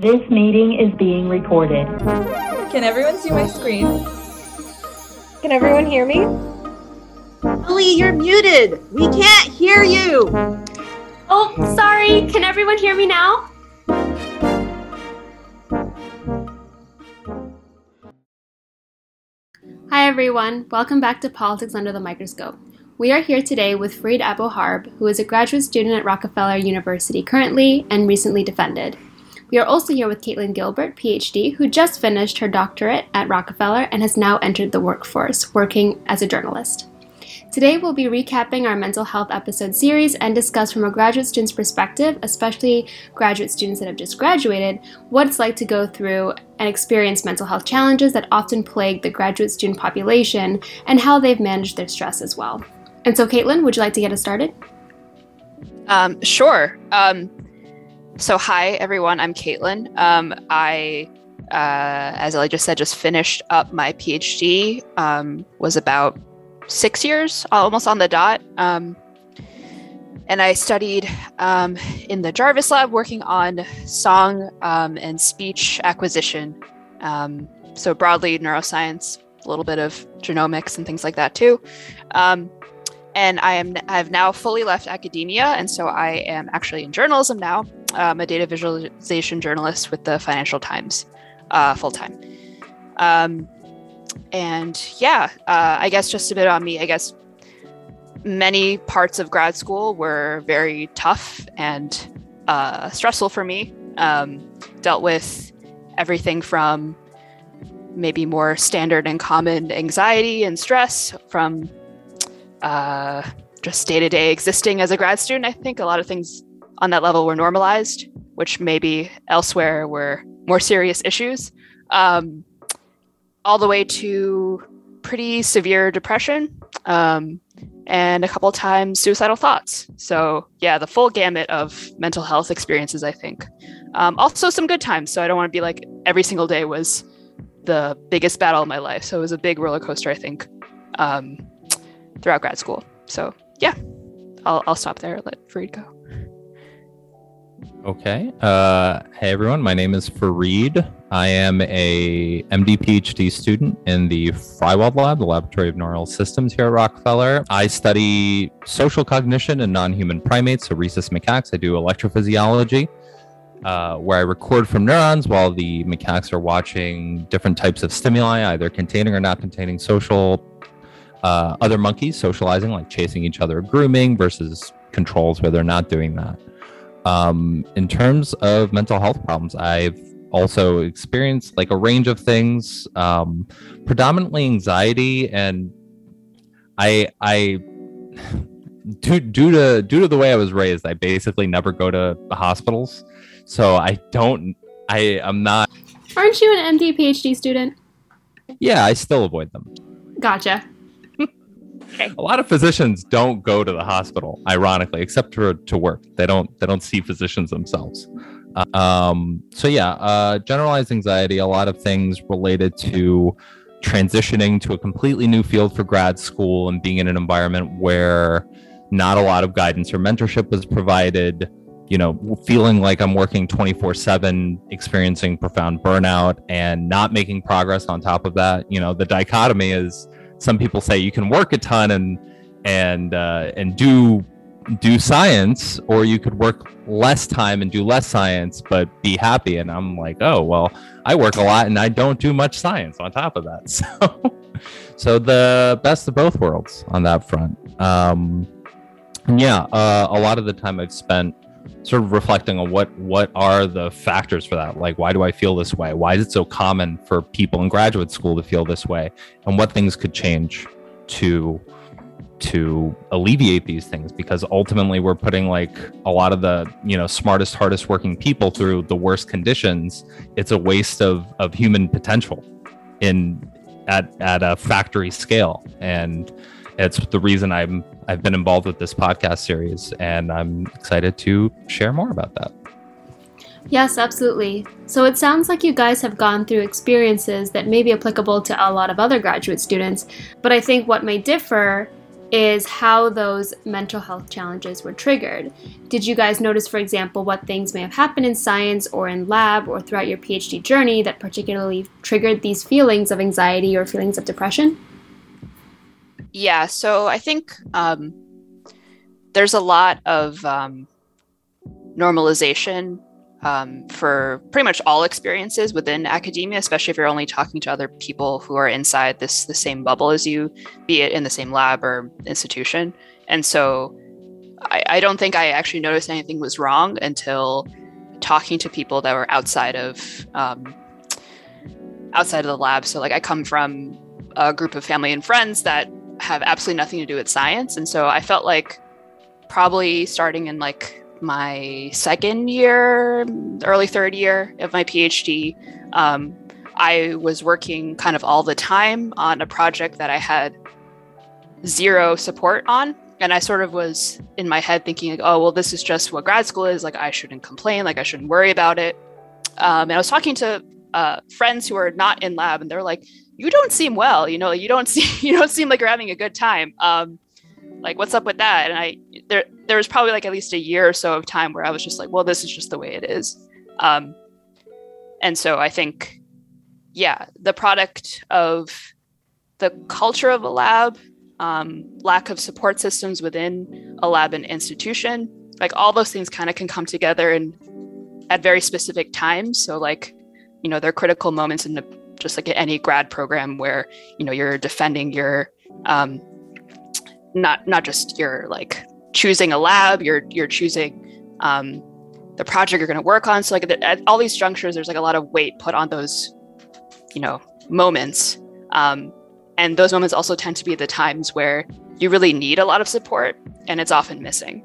This meeting is being recorded. Can everyone see my screen? Can everyone hear me? Lily, you're muted. We can't hear you. Oh, sorry. Can everyone hear me now? Hi, everyone. Welcome back to Politics Under the Microscope. We are here today with Fareed Abou-Harb, who is a graduate student at Rockefeller University currently and recently defended. We are also here with Caitlin Gilbert, PhD, who just finished her doctorate at Rockefeller and has now entered the workforce, working as a journalist. Today, we'll be recapping our mental health episode series and discuss from a graduate student's perspective, especially graduate students that have just graduated, what it's like to go through and experience mental health challenges that often plague the graduate student population and how they've managed their stress as well. And so, Caitlin, would you like to get us started? Sure. So hi, everyone. I'm Caitlin. I, as Ellie just said, just finished up my PhD, was about 6 years, almost on the dot. And I studied in the Jarvis Lab working on song and speech acquisition. So broadly neuroscience, a little bit of genomics and things like that too. And I've now fully left academia. And so I am actually in journalism now. I'm a data visualization journalist with the Financial Times full-time. I guess just a bit on me. I guess many parts of grad school were very tough and stressful for me. Dealt with everything from maybe more standard and common anxiety and stress from just day-to-day existing as a grad student. I think a lot of things on that level were normalized, which maybe elsewhere were more serious issues, all the way to pretty severe depression and a couple of times suicidal thoughts. So yeah, the full gamut of mental health experiences, I think. Also some good times. So I don't want to be like every single day was the biggest battle of my life. So it was a big roller coaster, I think, throughout grad school. So yeah, I'll stop there. Let Fareed go. Okay. Hey, everyone. My name is Fareed. I am a MD PhD student in the Freiwald Lab, the Laboratory of Neural Systems here at Rockefeller. I study social cognition in non-human primates, so rhesus macaques. I do electrophysiology, where I record from neurons while the macaques are watching different types of stimuli, either containing or not containing social other monkeys socializing, like chasing each other, grooming, versus controls where they're not doing that. In terms of mental health problems, I've also experienced like a range of things, predominantly anxiety, and due to the way I was raised, I basically never go to the hospitals, so I'm not. Aren't you an MD PhD student? Yeah, I still avoid them. Gotcha. Okay. A lot of physicians don't go to the hospital, ironically, except to work. They don't see physicians themselves. Generalized anxiety, a lot of things related to transitioning to a completely new field for grad school and being in an environment where not a lot of guidance or mentorship was provided, you know, feeling like I'm working 24/7, experiencing profound burnout and not making progress on top of that. You know, the dichotomy is some people say you can work a ton and do science, or you could work less time and do less science, but be happy. And I'm like, oh, well, I work a lot and I don't do much science on top of that. So the best of both worlds on that front. A lot of the time I've spent sort of reflecting on what are the factors for that? Like, why do I feel this way? Why is it so common for people in graduate school to feel this way? And what things could change to alleviate these things? Because ultimately we're putting like a lot of the, you know, smartest, hardest working people through the worst conditions. It's a waste of human potential at a factory scale. And it's the reason I've been involved with this podcast series, and I'm excited to share more about that. Yes, absolutely. So it sounds like you guys have gone through experiences that may be applicable to a lot of other graduate students, but I think what may differ is how those mental health challenges were triggered. Did you guys notice, for example, what things may have happened in science or in lab or throughout your PhD journey that particularly triggered these feelings of anxiety or feelings of depression? Yeah, so I think there's a lot of normalization for pretty much all experiences within academia, especially if you're only talking to other people who are inside the same bubble as you, be it in the same lab or institution. And so I don't think I actually noticed anything was wrong until talking to people that were outside of the lab. So like I come from a group of family and friends that have absolutely nothing to do with science. And so I felt like probably starting in like my second year, early third year of my PhD, I was working kind of all the time on a project that I had zero support on. And I sort of was in my head thinking like, oh, well, this is just what grad school is. Like, I shouldn't complain. Like, I shouldn't worry about it. And I was talking to friends who are not in lab, and they're like, you don't seem well, you know, you don't seem like you're having a good time. Like, what's up with that? And there was probably like at least a year or so of time where I was just like, well, this is just the way it is. And so I think, yeah, the product of the culture of a lab, lack of support systems within a lab and institution, like all those things kind of can come together and at very specific times. So like, you know, there are critical moments in the, just like any grad program where, you know, you're defending your, not just your like choosing a lab, you're choosing the project you're going to work on. So like at all these junctures, there's like a lot of weight put on those, you know, moments. And those moments also tend to be the times where you really need a lot of support and it's often missing.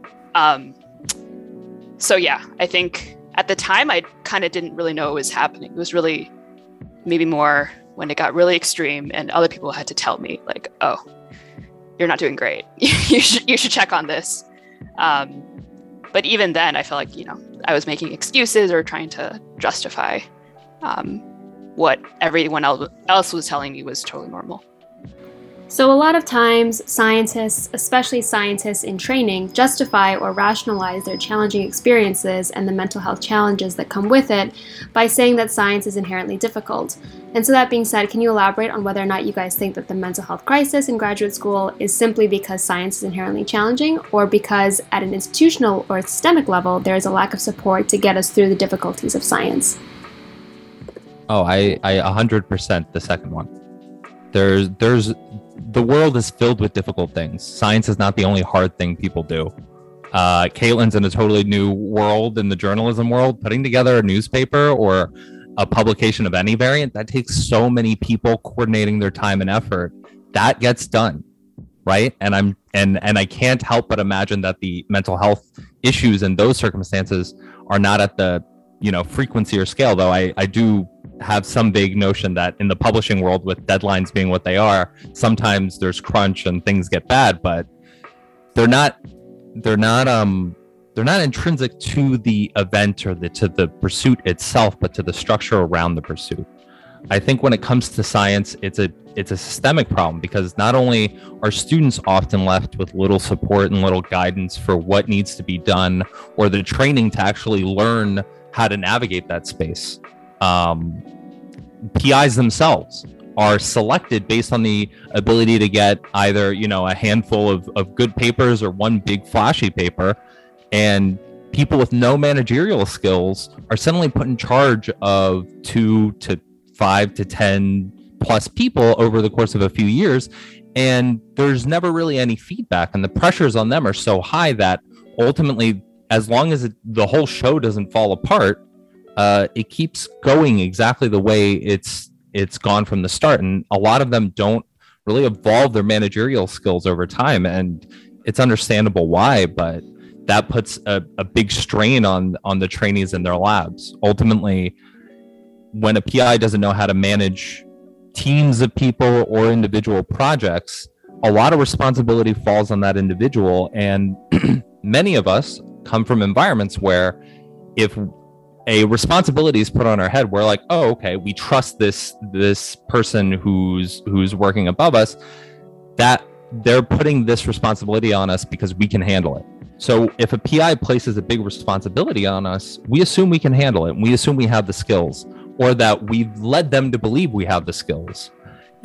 So yeah, I think at the time I kind of didn't really know what was happening. It was really maybe more when it got really extreme and other people had to tell me like, oh, you're not doing great. you should check on this. But even then I felt like, you know, I was making excuses or trying to justify what everyone else was telling me was totally normal. So a lot of times scientists, especially scientists in training, justify or rationalize their challenging experiences and the mental health challenges that come with it by saying that science is inherently difficult. And so that being said, can you elaborate on whether or not you guys think that the mental health crisis in graduate school is simply because science is inherently challenging, or because at an institutional or systemic level, there is a lack of support to get us through the difficulties of science? Oh, I 100% the second one. The world is filled with difficult things. Science is not the only hard thing people do. Caitlin's in a totally new world in the journalism world. Putting together a newspaper or a publication of any variant, that takes so many people coordinating their time and effort. That gets done, right? And I can't help but imagine that the mental health issues in those circumstances are not at the, you know, frequency or scale, though I do have some vague notion that in the publishing world, with deadlines being what they are, sometimes there's crunch and things get bad, but they're not intrinsic to the event or to the pursuit itself, but to the structure around the pursuit. I think when it comes to science, it's a systemic problem, because not only are students often left with little support and little guidance for what needs to be done or the training to actually learn how to navigate that space. PIs themselves are selected based on the ability to get either, you know, a handful of good papers or one big flashy paper, and people with no managerial skills are suddenly put in charge of 2 to 5 to 10 plus people over the course of a few years, and there's never really any feedback, and the pressures on them are so high that ultimately, as long as the whole show doesn't fall apart, it keeps going exactly the way it's gone from the start. And a lot of them don't really evolve their managerial skills over time. And it's understandable why, but that puts a big strain on the trainees in their labs. Ultimately, when a PI doesn't know how to manage teams of people or individual projects, a lot of responsibility falls on that individual. And many of us come from environments where if a responsibility is put on our head, we're like, oh, okay, we trust this person who's working above us. That they're putting this responsibility on us because we can handle it. So if a PI places a big responsibility on us, we assume we can handle it. And we assume we have the skills, or that we've led them to believe we have the skills.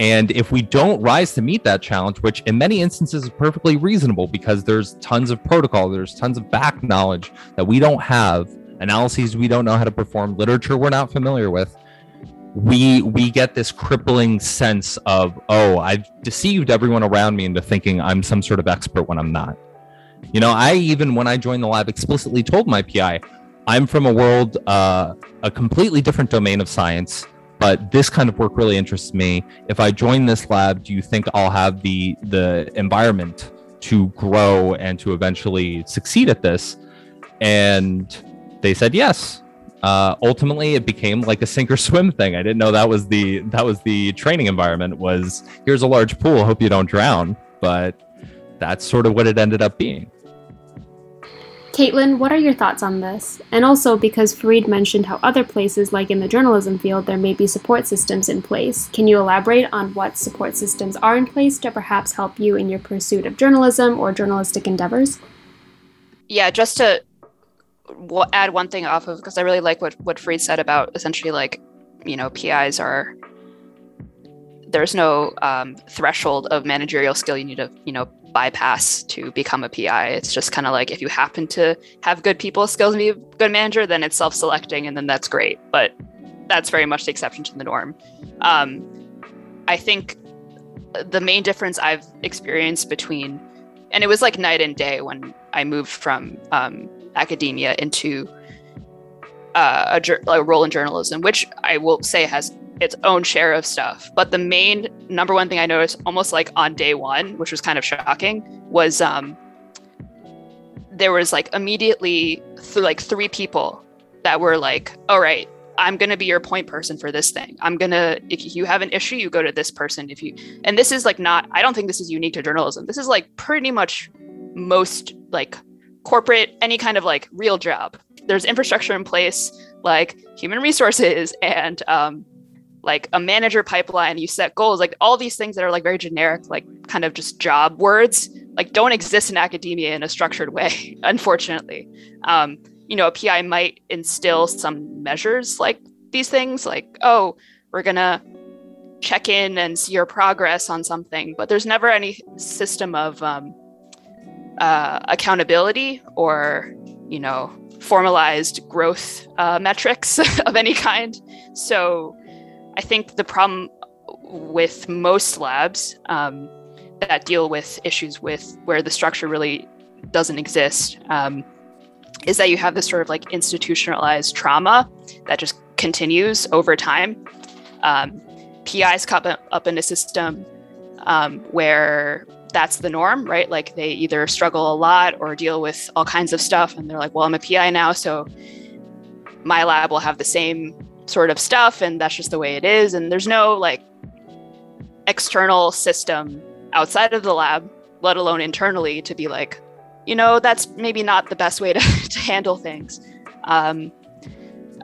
And if we don't rise to meet that challenge, which in many instances is perfectly reasonable because there's tons of protocol, there's tons of back knowledge that we don't have, analyses we don't know how to perform, literature we're not familiar with, we get this crippling sense of, oh, I've deceived everyone around me into thinking I'm some sort of expert when I'm not. You know, I even, when I joined the lab, explicitly told my PI, I'm from a world, a completely different domain of science, but this kind of work really interests me. If I join this lab, do you think I'll have the environment to grow and to eventually succeed at this? And they said yes. Ultimately, it became like a sink or swim thing. I didn't know that was the training environment, was here's a large pool, hope you don't drown. But that's sort of what it ended up being. Caitlin, what are your thoughts on this? And also, because Fareed mentioned how other places, like in the journalism field, there may be support systems in place. Can you elaborate on what support systems are in place to perhaps help you in your pursuit of journalism or journalistic endeavors? Yeah, just to add one thing off of, because I really like what Fareed said about essentially, like, you know, PIs are, there's no threshold of managerial skill you need to, you know, bypass to become a PI. It's just kind of like, if you happen to have good people skills and be a good manager, then it's self-selecting, and then that's great. But that's very much the exception to the norm. I think the main difference I've experienced between, and it was like night and day when I moved from academia into a role in journalism, which I will say has its own share of stuff. But the main number one thing I noticed almost like on day one, which was kind of shocking, was there was like immediately three people that were like, all right, I'm going to be your point person for this thing. If you have an issue, you go to this person. And this is like I don't think this is unique to journalism. This is like pretty much most like corporate, any kind of like real job. There's infrastructure in place, like human resources and, like a manager pipeline, you set goals, like all these things that are like very generic, like kind of just job words, like don't exist in academia in a structured way, unfortunately. You know, a PI might instill some measures like these things, like, oh, we're gonna check in and see your progress on something, but there's never any system of accountability or, you know, formalized growth metrics of any kind. So I think the problem with most labs that deal with issues with where the structure really doesn't exist is that you have this sort of like institutionalized trauma that just continues over time. PIs come up in a system where that's the norm, right? Like they either struggle a lot or deal with all kinds of stuff, and they're like, well, I'm a PI now, so my lab will have the same sort of stuff, and that's just the way it is. And there's no like external system outside of the lab, let alone internally, to be like, you know, that's maybe not the best way to handle things. I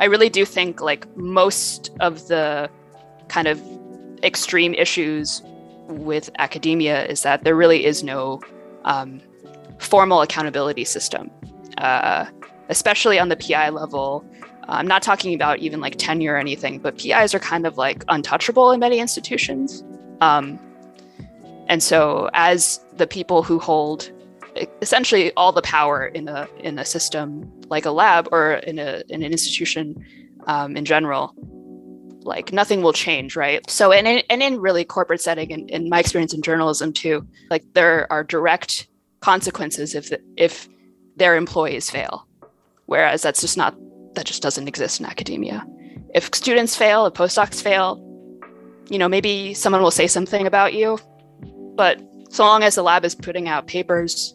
really do think like most of the kind of extreme issues with academia is that there really is no formal accountability system, especially on the PI level. I'm not talking about even like tenure or anything, but PIs are kind of like untouchable in many institutions. And so as the people who hold essentially all the power in a system like a lab or in an institution in general, like nothing will change, right? So and in really corporate setting, and in my experience in journalism too, like there are direct consequences if their employees fail, whereas that just doesn't exist in academia. If students fail, if postdocs fail, you know, maybe someone will say something about you, but so long as the lab is putting out papers,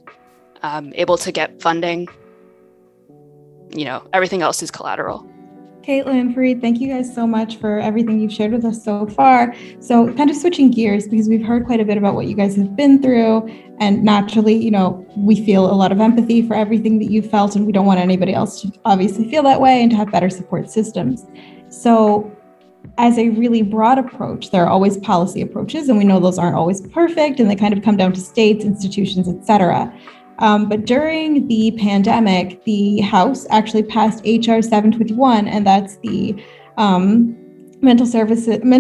able to get funding, you know, everything else is collateral. Caitlin and Fareed, thank you guys so much for everything you've shared with us so far. So kind of switching gears, because we've heard quite a bit about what you guys have been through, and naturally, you know, we feel a lot of empathy for everything that you felt, and we don't want anybody else to obviously feel that way, and to have better support systems. So as a really broad approach, there are always policy approaches, and we know those aren't always perfect, and they kind of come down to states, institutions, et cetera. But during the pandemic, the House actually passed HR 721, and that's the Mental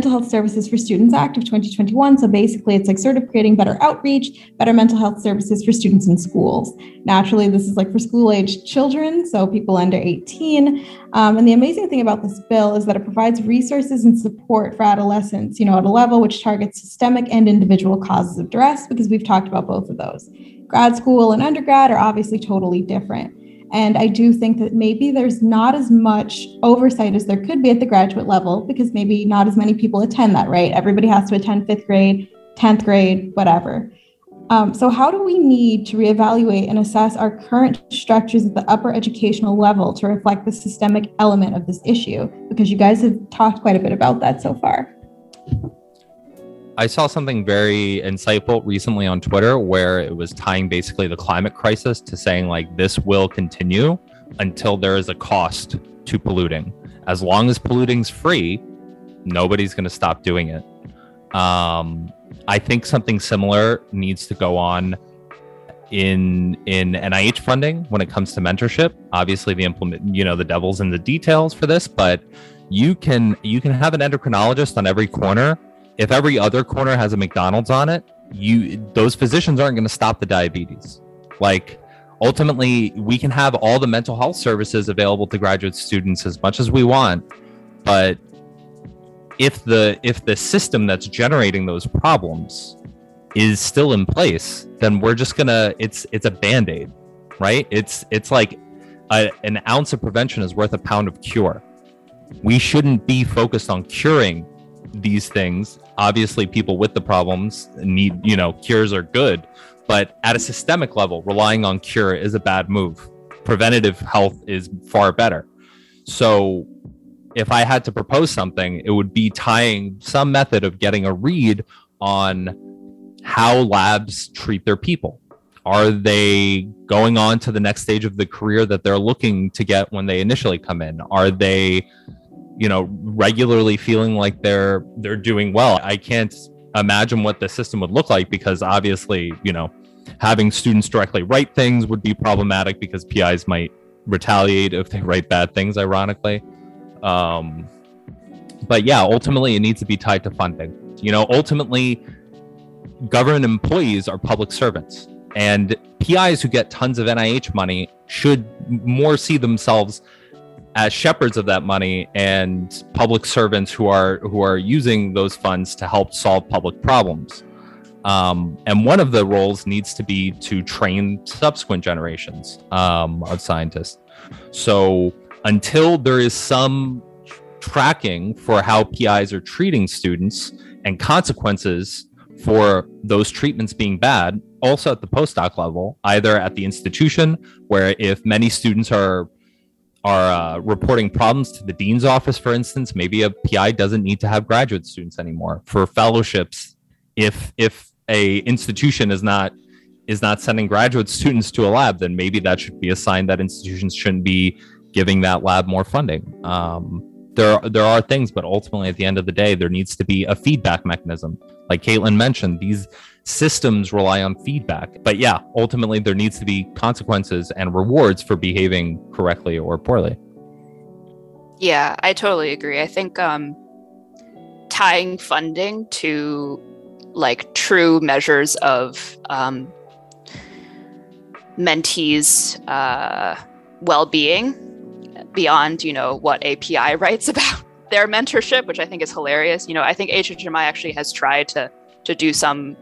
Health Services for Students Act of 2021. So basically, it's like sort of creating better outreach, better mental health services for students in schools. Naturally, this is like for school-aged children, so people under 18. And the amazing thing about this bill is that it provides resources and support for adolescents, you know, at a level which targets systemic and individual causes of duress, because we've talked about both of those. Grad school and undergrad are obviously totally different. And I do think that maybe there's not as much oversight as there could be at the graduate level, because maybe not as many people attend that, right? Everybody has to attend fifth grade, 10th grade, whatever. So how do we need to reevaluate and assess our current structures at the upper educational level to reflect the systemic element of this issue? Because you guys have talked quite a bit about that so far. I saw something very insightful recently on Twitter where it was tying basically the climate crisis to saying like this will continue until there is a cost to polluting. As long as polluting's free, nobody's going to stop doing it. I think something similar needs to go on in NIH funding when it comes to mentorship. Obviously, the devil's in the details for this, but you can have an endocrinologist on every corner. If every other corner has a McDonald's on it, those physicians aren't going to stop the diabetes. Like, ultimately, we can have all the mental health services available to graduate students as much as we want, but if the system that's generating those problems is still in place, then we're just gonna. It's a Band-Aid, right? It's like an ounce of prevention is worth a pound of cure. We shouldn't be focused on curing these things. Obviously, people with the problems need, cures are good, but at a systemic level, relying on cure is a bad move. Preventative health is far better. So if I had to propose something, it would be tying some method of getting a read on how labs treat their people. Are they going on to the next stage of the career that they're looking to get when they initially come in? Are they regularly feeling like they're doing well? I can't imagine what the system would look like, because obviously, having students directly write things would be problematic, because PIs might retaliate if they write bad things, ironically. But yeah, ultimately, it needs to be tied to funding. Ultimately, government employees are public servants, and PIs who get tons of NIH money should more see themselves as shepherds of that money and public servants who are using those funds to help solve public problems. And one of the roles needs to be to train subsequent generations of scientists. So until there is some tracking for how PIs are treating students and consequences for those treatments being bad, also at the postdoc level, either at the institution, where if many students are reporting problems to the dean's office, for instance, maybe a PI doesn't need to have graduate students anymore for fellowships. If a institution is not sending graduate students to a lab, then maybe that should be a sign that institutions shouldn't be giving that lab more funding. There are things, but ultimately at the end of the day, there needs to be a feedback mechanism. Like Caitlin mentioned, these systems rely on feedback. But yeah, ultimately there needs to be consequences and rewards for behaving correctly or poorly. Yeah, I totally agree. I think tying funding to like true measures of mentees' well-being beyond, what API writes about their mentorship, which I think is hilarious. I think HHMI actually has tried to do some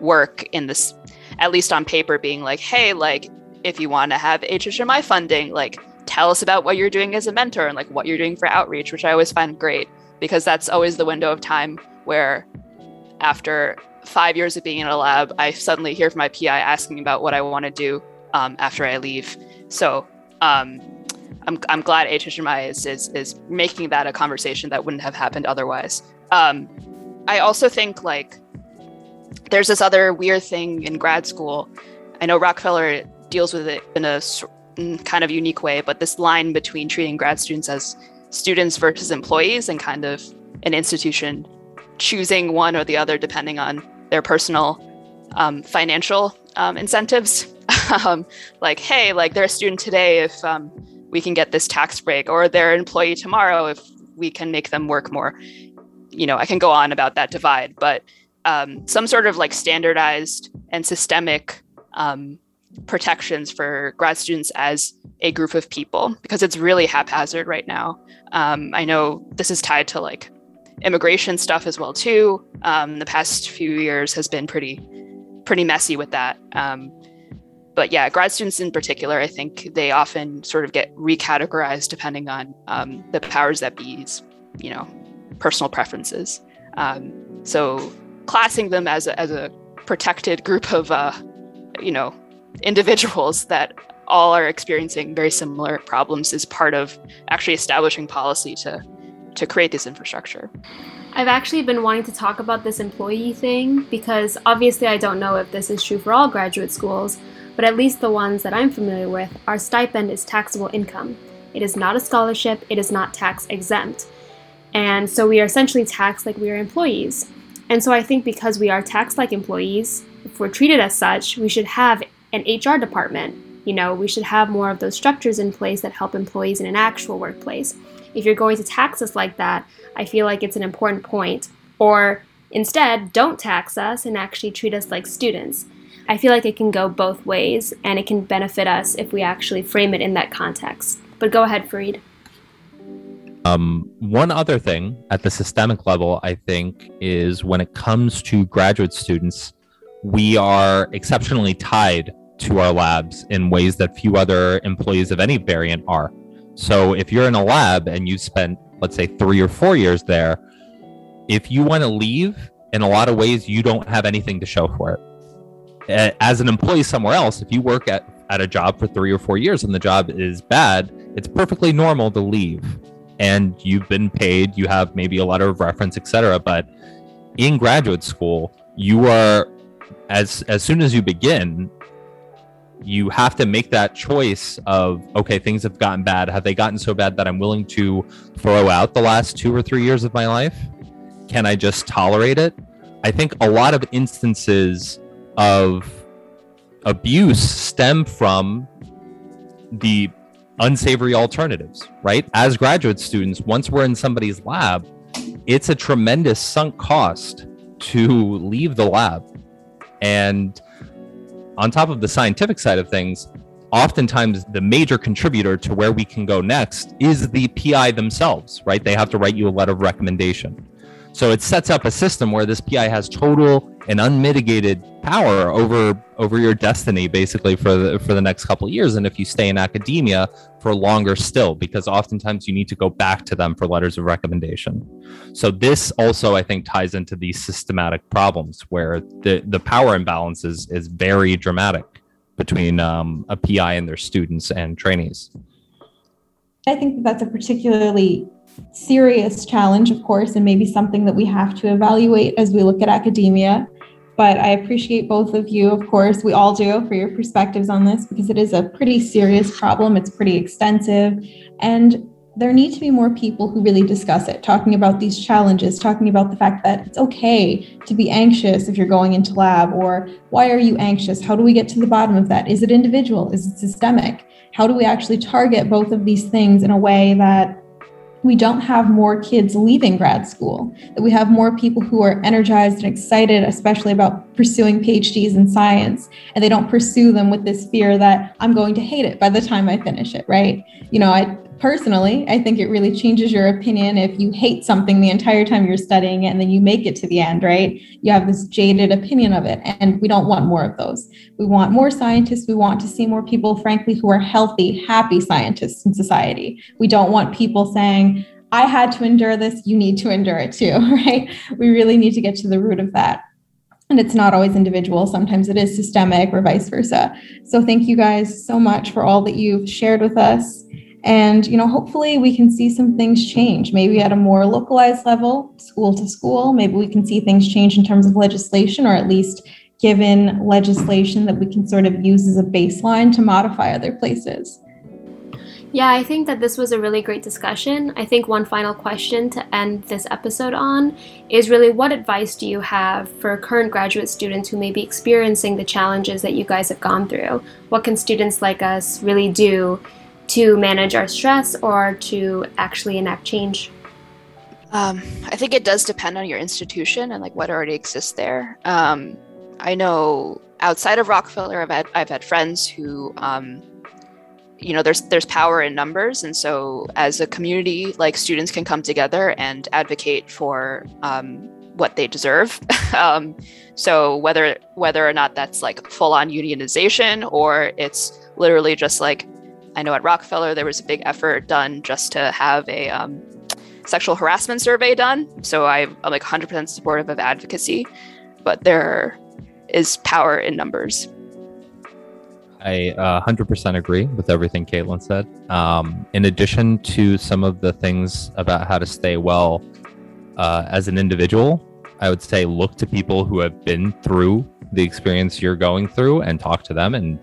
work in this, at least on paper, being like, hey, like if you want to have HHMI funding, like tell us about what you're doing as a mentor and like what you're doing for outreach, which I always find great, because that's always the window of time where after 5 years of being in a lab, I suddenly hear from my PI asking about what I want to do after I leave. So I'm glad HHMI is making that a conversation that wouldn't have happened otherwise. I also think like there's this other weird thing in grad school. I know Rockefeller deals with it in a kind of unique way, but this line between treating grad students as students versus employees and kind of an institution choosing one or the other depending on their personal financial incentives. Like, hey, like they're a student today if we can get this tax break, or they're an employee tomorrow if we can make them work more. You know, I can go on about that divide, but some sort of like standardized and systemic protections for grad students as a group of people, because it's really haphazard right now. I know this is tied to like immigration stuff as well too. The past few years has been pretty messy with that. But yeah, grad students in particular, I think they often sort of get recategorized depending on the powers that be's, you know, personal preferences. So classing them as a protected group of, you know, individuals that all are experiencing very similar problems is part of actually establishing policy to create this infrastructure. I've actually been wanting to talk about this employee thing, because obviously I don't know if this is true for all graduate schools, but at least the ones that I'm familiar with, our stipend is taxable income. It is not a scholarship, it is not tax exempt. And so we are essentially taxed like we are employees. And so I think because we are taxed like employees, if we're treated as such, we should have an HR department. You know, we should have more of those structures in place that help employees in an actual workplace. If you're going to tax us like that, I feel like it's an important point. Or instead, don't tax us and actually treat us like students. I feel like it can go both ways, and it can benefit us if we actually frame it in that context. But go ahead, Fareed. One other thing at the systemic level, I think, is when it comes to graduate students, we are exceptionally tied to our labs in ways that few other employees of any variant are. So if you're in a lab and you spent, let's say, 3 or 4 years there, if you want to leave, in a lot of ways, you don't have anything to show for it. As an employee somewhere else, if you work at a job for 3 or 4 years and the job is bad, it's perfectly normal to leave. And you've been paid, you have maybe a letter of reference, etc. But in graduate school, you are, as soon as you begin, you have to make that choice of, okay, things have gotten bad. Have they gotten so bad that I'm willing to throw out the last 2 or 3 years of my life? Can I just tolerate it? I think a lot of instances of abuse stem from the unsavory alternatives, right? As graduate students, once we're in somebody's lab, it's a tremendous sunk cost to leave the lab. And on top of the scientific side of things, oftentimes the major contributor to where we can go next is the PI themselves, right? They have to write you a letter of recommendation. So it sets up a system where this PI has total and unmitigated power over your destiny, basically, for the next couple of years. And if you stay in academia, for longer still, because oftentimes you need to go back to them for letters of recommendation. So this also, I think, ties into these systematic problems where the power imbalance is very dramatic between a PI and their students and trainees. I think that's a particularly serious challenge, of course, and maybe something that we have to evaluate as we look at academia. But I appreciate both of you, of course, we all do, for your perspectives on this, because it is a pretty serious problem. It's pretty extensive. And there need to be more people who really discuss it, talking about these challenges, talking about the fact that it's okay to be anxious if you're going into lab, or why are you anxious? How do we get to the bottom of that? Is it individual? Is it systemic? How do we actually target both of these things in a way that we don't have more kids leaving grad school, that we have more people who are energized and excited, especially about pursuing PhDs in science, and they don't pursue them with this fear that I'm going to hate it by the time I finish it, right? You know, I think it really changes your opinion if you hate something the entire time you're studying it and then you make it to the end, right? You have this jaded opinion of it, and we don't want more of those. We want more scientists. We want to see more people, frankly, who are healthy, happy scientists in society. We don't want people saying, I had to endure this, you need to endure it too, right? We really need to get to the root of that. And it's not always individual. Sometimes it is systemic or vice versa. So thank you guys so much for all that you've shared with us. And, you know, hopefully we can see some things change, maybe at a more localized level, school to school. Maybe we can see things change in terms of legislation, or at least given legislation that we can sort of use as a baseline to modify other places. Yeah, I think that this was a really great discussion. I think one final question to end this episode on is really, what advice do you have for current graduate students who may be experiencing the challenges that you guys have gone through? What can students like us really do to manage our stress or to actually enact change? I think it does depend on your institution and like what already exists there. I know outside of Rockefeller, I've had friends who, you know, there's power in numbers. And so as a community, like students can come together and advocate for what they deserve. So whether or not that's like full on unionization, or it's literally just like, I know at Rockefeller, there was a big effort done just to have a sexual harassment survey done. So I'm like 100% supportive of advocacy, but there is power in numbers. I 100% agree with everything Caitlin said. In addition to some of the things about how to stay well as an individual, I would say look to people who have been through the experience you're going through and talk to them and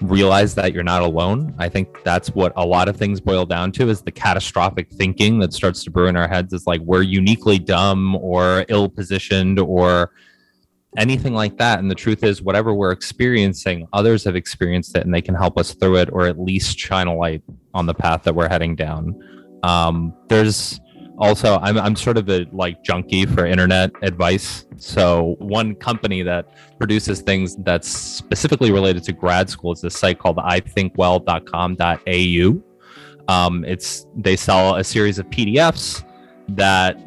realize that you're not alone. I think that's what a lot of things boil down to, is the catastrophic thinking that starts to brew in our heads. It's like we're uniquely dumb or ill-positioned or anything like that. And the truth is, whatever we're experiencing, others have experienced it and they can help us through it, or at least shine a light on the path that we're heading down. There's also, I'm sort of a like junkie for internet advice. So one company that produces things that's specifically related to grad school is this site called ithinkwell.com.au. They sell a series of PDFs that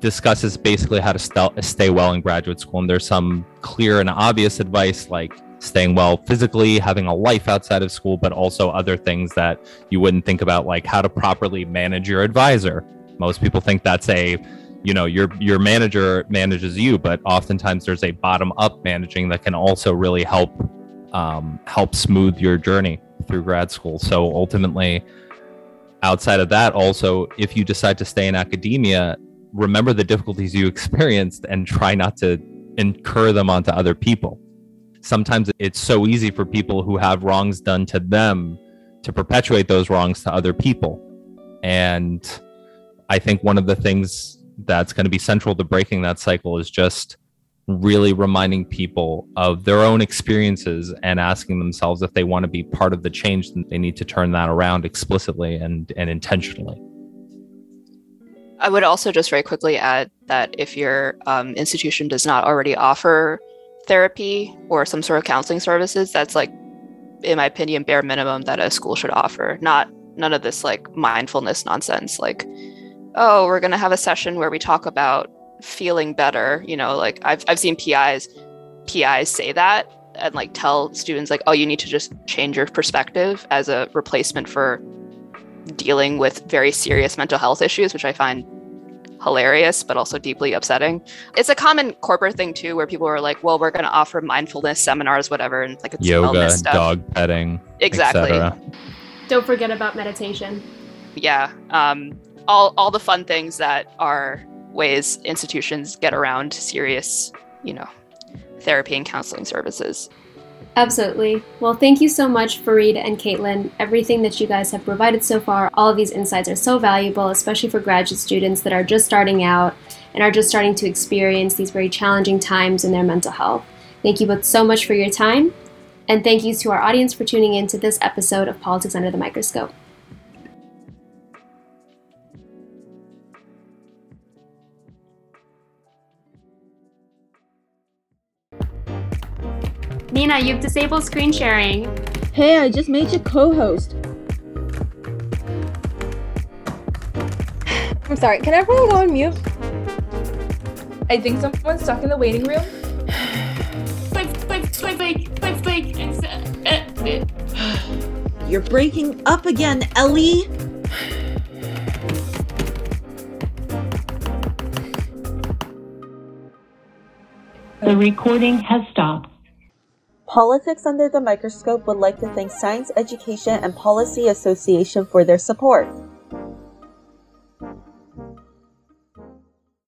discusses basically how to stay well in graduate school. And there's some clear and obvious advice, like staying well physically, having a life outside of school, but also other things that you wouldn't think about, like how to properly manage your advisor. Most people think that's your manager manages you, but oftentimes there's a bottom up managing that can also really help smooth your journey through grad school. So ultimately, outside of that, also, if you decide to stay in academia, remember the difficulties you experienced and try not to incur them onto other people. Sometimes it's so easy for people who have wrongs done to them to perpetuate those wrongs to other people. And I think one of the things that's going to be central to breaking that cycle is just really reminding people of their own experiences and asking themselves if they want to be part of the change, then they need to turn that around explicitly and intentionally. I would also just very quickly add that if your institution does not already offer therapy or some sort of counseling services, that's like, in my opinion, bare minimum that a school should offer. None of this like mindfulness nonsense, like, oh, we're going to have a session where we talk about feeling better. You know, like I've seen PIs say that and like tell students like, oh, you need to just change your perspective as a replacement for dealing with very serious mental health issues, which I find hilarious, but also deeply upsetting. It's a common corporate thing too, where people are like, well, we're going to offer mindfulness seminars, whatever. And like it's yoga, stuff. Dog petting, exactly. Don't forget about meditation. Yeah. All the fun things that are ways institutions get around serious, therapy and counseling services. Absolutely. Well, thank you so much, Fareed and Caitlin. Everything that you guys have provided so far, all of these insights are so valuable, especially for graduate students that are just starting out and are just starting to experience these very challenging times in their mental health. Thank you both so much for your time. And thank you to our audience for tuning in to this episode of Politics Under the Microscope. Nina, you've disabled screen sharing. Hey, I just made you co-host. I'm sorry, can everyone go on mute? I think someone's stuck in the waiting room. You're breaking up again, Ellie. The recording has stopped. Politics Under the Microscope would like to thank Science Education and Policy Association for their support.